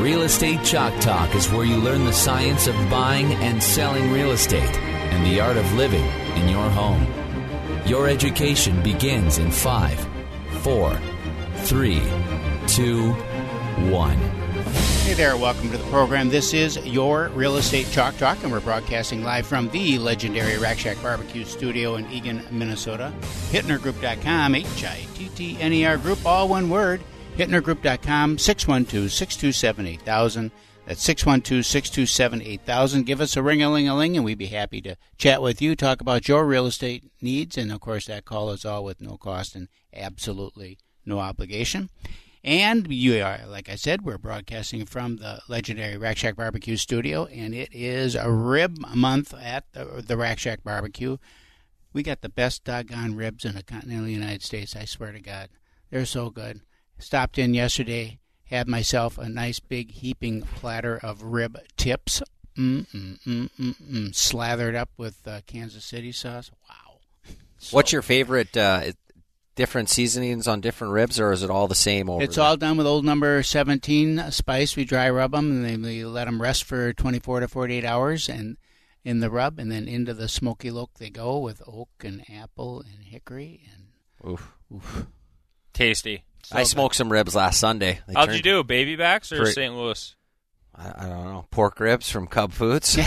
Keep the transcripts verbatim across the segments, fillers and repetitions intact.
Real Estate Chalk Talk is where you learn the science of buying and selling real estate and the art of living in your home. Your education begins in five, four, three, two, one. Hey there, welcome to the program. This is your Real Estate Chalk Talk, and we're broadcasting live from the legendary Rackshack Barbecue studio in Egan, Minnesota. Hittner Group dot com, H I T T N E R Group, all one word. Hittner Group dot com, six one two, six two seven, eight thousand. That's six one two, six two seven, eight thousand. Give us a ring-a-ling-a-ling, and we'd be happy to chat with you, talk about your real estate needs, and, of course, that call is all with no cost and absolutely no obligation. And, you are, like I said, we're broadcasting from the legendary Rackshack Barbecue studio, and it is a rib month at the, the Rackshack Barbecue. We got the best doggone ribs in the continental United States, I swear to God. They're so good. Stopped in yesterday, had myself a nice big heaping platter of rib tips, mm mm mm mm, mm. slathered up with uh, Kansas City sauce. Wow! So what's your favorite? Uh, different seasonings on different ribs, or is it all the same? Over it's there? All done with Old Number seventeen spice. We dry rub them, and then we let them rest for twenty-four to forty-eight hours, and in the rub, and then into the smoky oak they go with oak and apple and hickory and oof, oof. Tasty. So I smoked good. Some ribs last Sunday. They How'd turned... you do, baby backs or Pre- Saint Louis? I, I don't know. Pork ribs from Cub Foods. They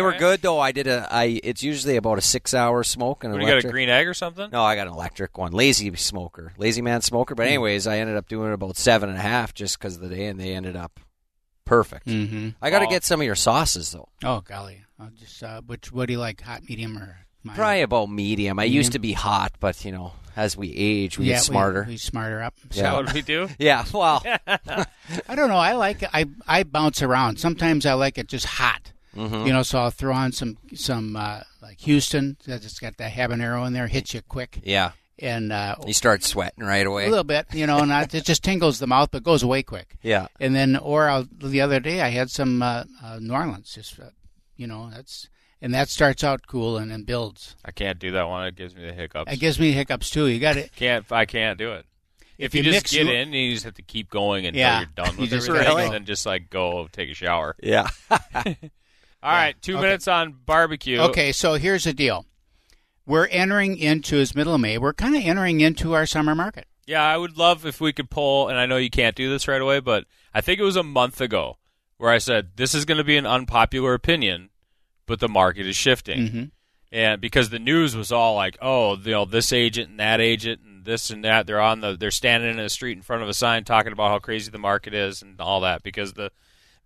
were right. Good though. I did a. I it's usually about a six hour smoke and. What, electric... You got a green egg or something? No, I got an electric one. Lazy smoker, lazy man smoker. But anyways, I ended up doing about seven and a half just because of the day, and they ended up perfect. Mm-hmm. I got to oh. get some of your sauces though. Oh golly, I'll just uh, which what do you like? Hot, medium, or mine? Probably about medium. medium. I used to be hot, but you know. As we age, we yeah, get smarter. We, we smarter up. So. Yeah, what we do? Yeah, well. I don't know. I like it. I, I bounce around. Sometimes I like it just hot. Mm-hmm. You know, so I'll throw on some, some uh, like Houston. It's got that habanero in there. Hits you quick. Yeah. And uh, you start sweating right away. A little bit. You know, not it just tingles the mouth, but goes away quick. Yeah. And then, or I'll, the other day I had some uh, uh, New Orleans. Just, uh, you know, that's. And that starts out cool and then builds. I can't do that one. It gives me the hiccups. It gives me hiccups, too. You got it. Can't, I can't do it. If, if you, you just mix, get you... in, you just have to keep going until yeah. you're done with you everything. Really? And then just, like, go take a shower. Yeah. All yeah. right, two okay. minutes on barbecue. Okay, so here's the deal. We're entering into, it's middle of May, we're kind of entering into our summer market. Yeah, I would love if we could pull, and I know you can't do this right away, but I think it was a month ago where I said, this is going to be an unpopular opinion. But the market is shifting, mm-hmm. and because the news was all like, "Oh, you know, this agent and that agent and this and that," they're on the, they're standing in the street in front of a sign talking about how crazy the market is and all that. Because the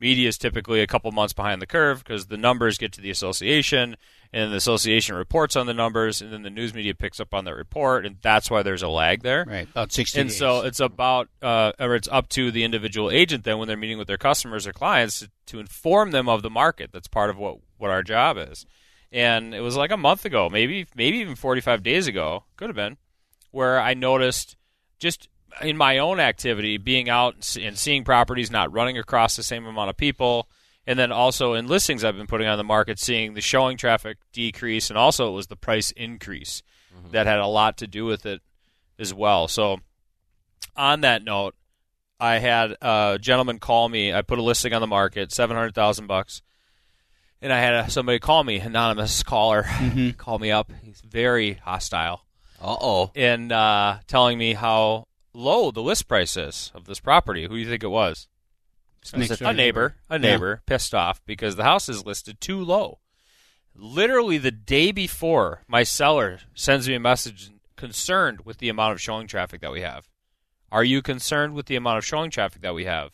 media is typically a couple months behind the curve because the numbers get to the association, and the association reports on the numbers, and then the news media picks up on that report, and that's why there's a lag there. Right, about sixty. And days. So it's about, uh, or it's up to the individual agent then when they're meeting with their customers or clients to, to inform them of the market. That's part of what. what our job is. And it was like a month ago, maybe maybe even forty-five days ago, could have been, where I noticed just in my own activity, being out and seeing properties, not running across the same amount of people, and then also in listings I've been putting on the market, seeing the showing traffic decrease, and also it was the price increase mm-hmm. that had a lot to do with it as well. So on that note, I had a gentleman call me. I put a listing on the market, seven hundred thousand bucks. And I had a, somebody call me, anonymous caller, mm-hmm. call me up. He's very hostile. Uh-oh. And uh, telling me how low the list price is of this property. Who do you think it was? Sure a neighbor, a neighbor yeah. pissed off because the house is listed too low. Literally the day before, my seller sends me a message concerned with the amount of showing traffic that we have. Are you concerned with the amount of showing traffic that we have?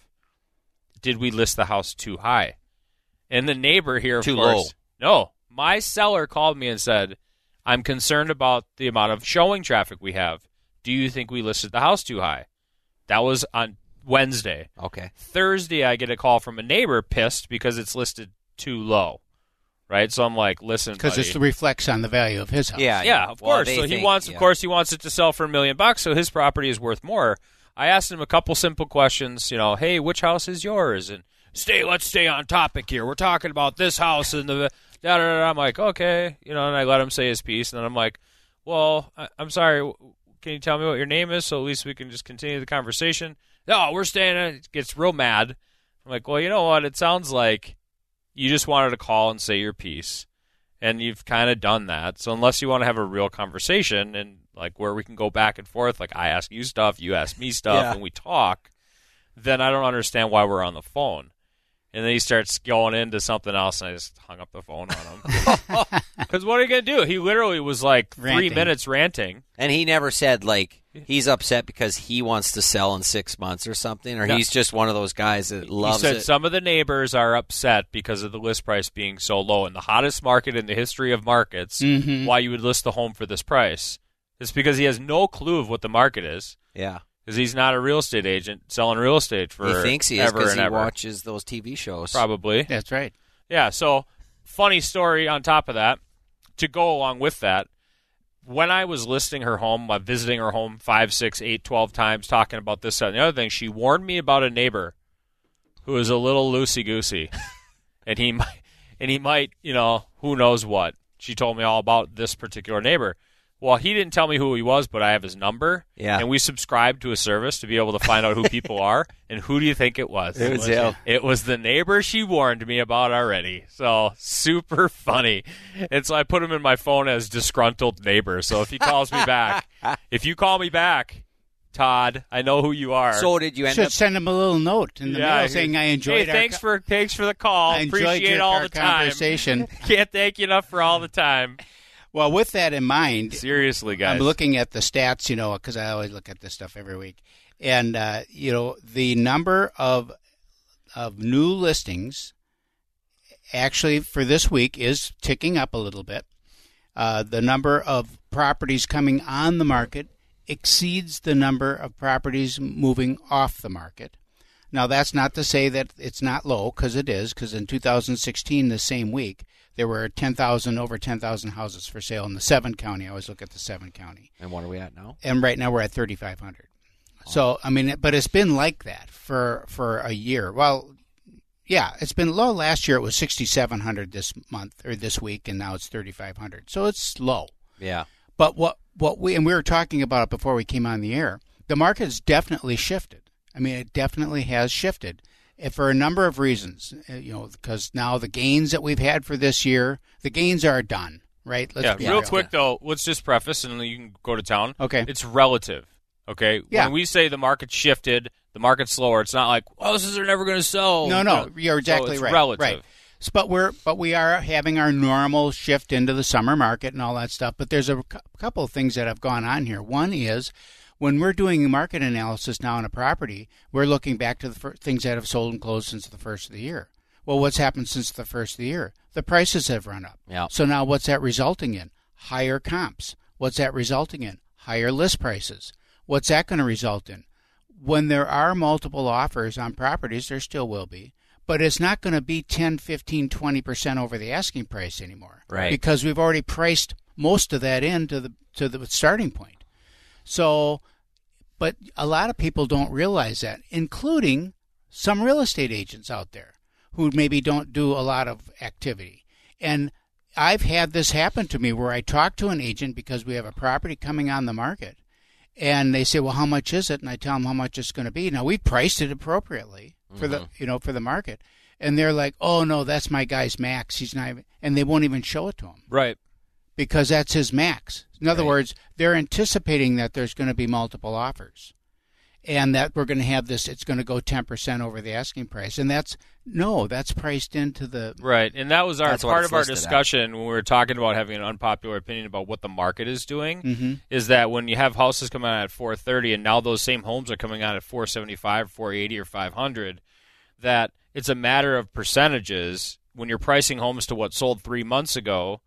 Did we list the house too high? And the neighbor here, of too course, low. No. My seller called me and said, I'm concerned about the amount of showing traffic we have. Do you think we listed the house too high? That was on Wednesday. Okay. Thursday, I get a call from a neighbor pissed because it's listed too low. Right? So I'm like, listen, because it reflects on the value of his house. Yeah, yeah, of well, course. So he think, wants, yeah. of course, he wants it to sell for a million bucks, so his property is worth more. I asked him a couple simple questions, you know, hey, which house is yours? And stay, let's stay on topic here. We're talking about this house and the da da da. I'm like, okay, you know, and I let him say his piece, and then I'm like, well, I, I'm sorry, can you tell me what your name is so at least we can just continue the conversation? No, we're staying. It gets real mad. I'm like, well, you know what? It sounds like you just wanted to call and say your piece, and you've kind of done that. So unless you want to have a real conversation and like where we can go back and forth, like I ask you stuff, you ask me stuff, yeah. and we talk, then I don't understand why we're on the phone. And then he starts going into something else, and I just hung up the phone on him. Because what are you going to do? He literally was like ranting. three minutes ranting. And he never said, like, he's upset because he wants to sell in six months or something, or no. he's just one of those guys that loves it. He said it. Some of the neighbors are upset because of the list price being so low. In the hottest market in the history of markets, mm-hmm. why you would list the home for this price. It's because he has no clue of what the market is. Yeah. Because he's not a real estate agent selling real estate for ever and ever. He thinks he is because he watches those T V shows. Probably. That's right. Yeah, so funny story on top of that. To go along with that, when I was listing her home, uh, visiting her home five, six, eight, twelve times, talking about this, that, and the other thing, she warned me about a neighbor who is a little loosey-goosey. and he might, and he might, you know, who knows what. She told me all about this particular neighbor. Well, he didn't tell me who he was, but I have his number. Yeah. And we subscribed to a service to be able to find out who people are. And who do you think it was? It was him. It was the neighbor she warned me about already. So super funny. And so I put him in my phone as disgruntled neighbor. So if he calls me back, if you call me back, Todd, I know who you are. So did you end Should up... send him a little note in the yeah, mail saying I enjoyed it. Hey, thanks, co- for, thanks for the call. I Appreciate your, all our the conversation. Time. Can't thank you enough for all the time. Well, with that in mind, seriously, guys, I'm looking at the stats, you know, because I always look at this stuff every week. And, uh, you know, the number of of new listings actually for this week is ticking up a little bit. Uh, the number of properties coming on the market exceeds the number of properties moving off the market. Now, that's not to say that it's not low, because it is, because in two thousand sixteen, the same week, there were ten thousand, over ten thousand houses for sale in the seven county. I always look at the seven county. And what are we at now? And right now we're at thirty-five hundred. Oh. So, I mean, but it's been like that for, for a year. Well, yeah, it's been low. Last year it was sixty-seven hundred this month or this week, and now it's thirty-five hundred. So it's low. Yeah. But what, what we, and we were talking about it before we came on the air, the market has definitely shifted. I mean, it definitely has shifted. For a number of reasons, you know, because now the gains that we've had for this year, the gains are done, right? Let's yeah, be real, real quick, though, let's just preface, and then you can go to town. Okay. It's relative, okay? Yeah. When we say the market shifted, the market's slower, it's not like, oh, this is never going to sell. No, no, you're exactly so it's right. relative. Right. But, we're, but we are having our normal shift into the summer market and all that stuff, but there's a couple of things that have gone on here. One is, when we're doing market analysis now on a property, we're looking back to the fir- things that have sold and closed since the first of the year. Well, what's happened since the first of the year? The prices have run up. Yeah. So now what's that resulting in? Higher comps. What's that resulting in? Higher list prices. What's that going to result in? When there are multiple offers on properties, there still will be, but it's not going to be ten, fifteen, twenty percent over the asking price anymore. Right. Because we've already priced most of that in to the, to the starting point. So... But a lot of people don't realize that, including some real estate agents out there who maybe don't do a lot of activity. And I've had this happen to me where I talk to an agent because we have a property coming on the market, and they say, well, how much is it? And I tell them how much it's going to be. Now, we priced it appropriately for mm-hmm. the you know for the market. And they're like, oh, no, that's my guy's max. He's not even, and they won't even show it to him. Right. Because that's his max. In other right. words, they're anticipating that there's going to be multiple offers. and that we're going to have this, it's going to go ten percent over the asking price. And that's, no, that's priced into the... Right, and that was our part of our discussion out. When we were talking about having an unpopular opinion about what the market is doing, mm-hmm. is that when you have houses coming out at four thirty and now those same homes are coming out at four seventy-five, four eighty, or five hundred, that it's a matter of percentages when you're pricing homes to what sold three months ago,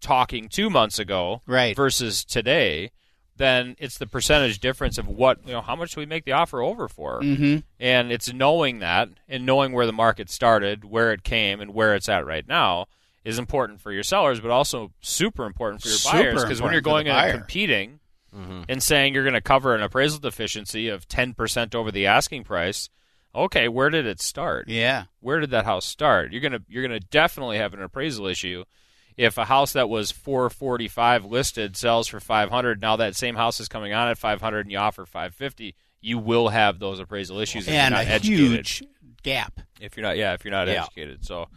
talking two months ago, right. versus today, then it's the percentage difference of what, you know, how much do we make the offer over for? Mm-hmm. And it's knowing that and knowing where the market started, where it came, and where it's at right now is important for your sellers, but also super important for your super buyers. Because when you're going and competing mm-hmm. and saying you're going to cover an appraisal deficiency of ten percent over the asking price, okay, where did it start? Yeah. Where did that house start? You're going to you're going to definitely have an appraisal issue. If a house that was four forty-five listed sells for five hundred, now that same house is coming on at five hundred and you offer five fifty, you will have those appraisal issues if and you're not a educated. Huge gap. If you're not, yeah, if you're not yeah. educated. So,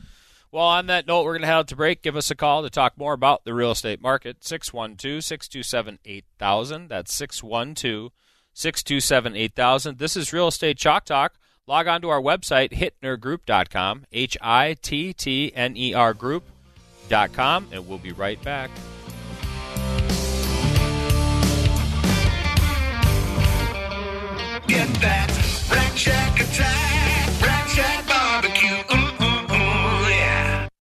well, on that note, we're going to head out to break. Give us a call to talk more about the real estate market. six one two, six two seven, eight thousand. That's six one two, six two seven, eight thousand. This is Real Estate Chalk Talk. Log on to our website, hittner group dot com, H I T T N E R group dot com, and we'll be right back.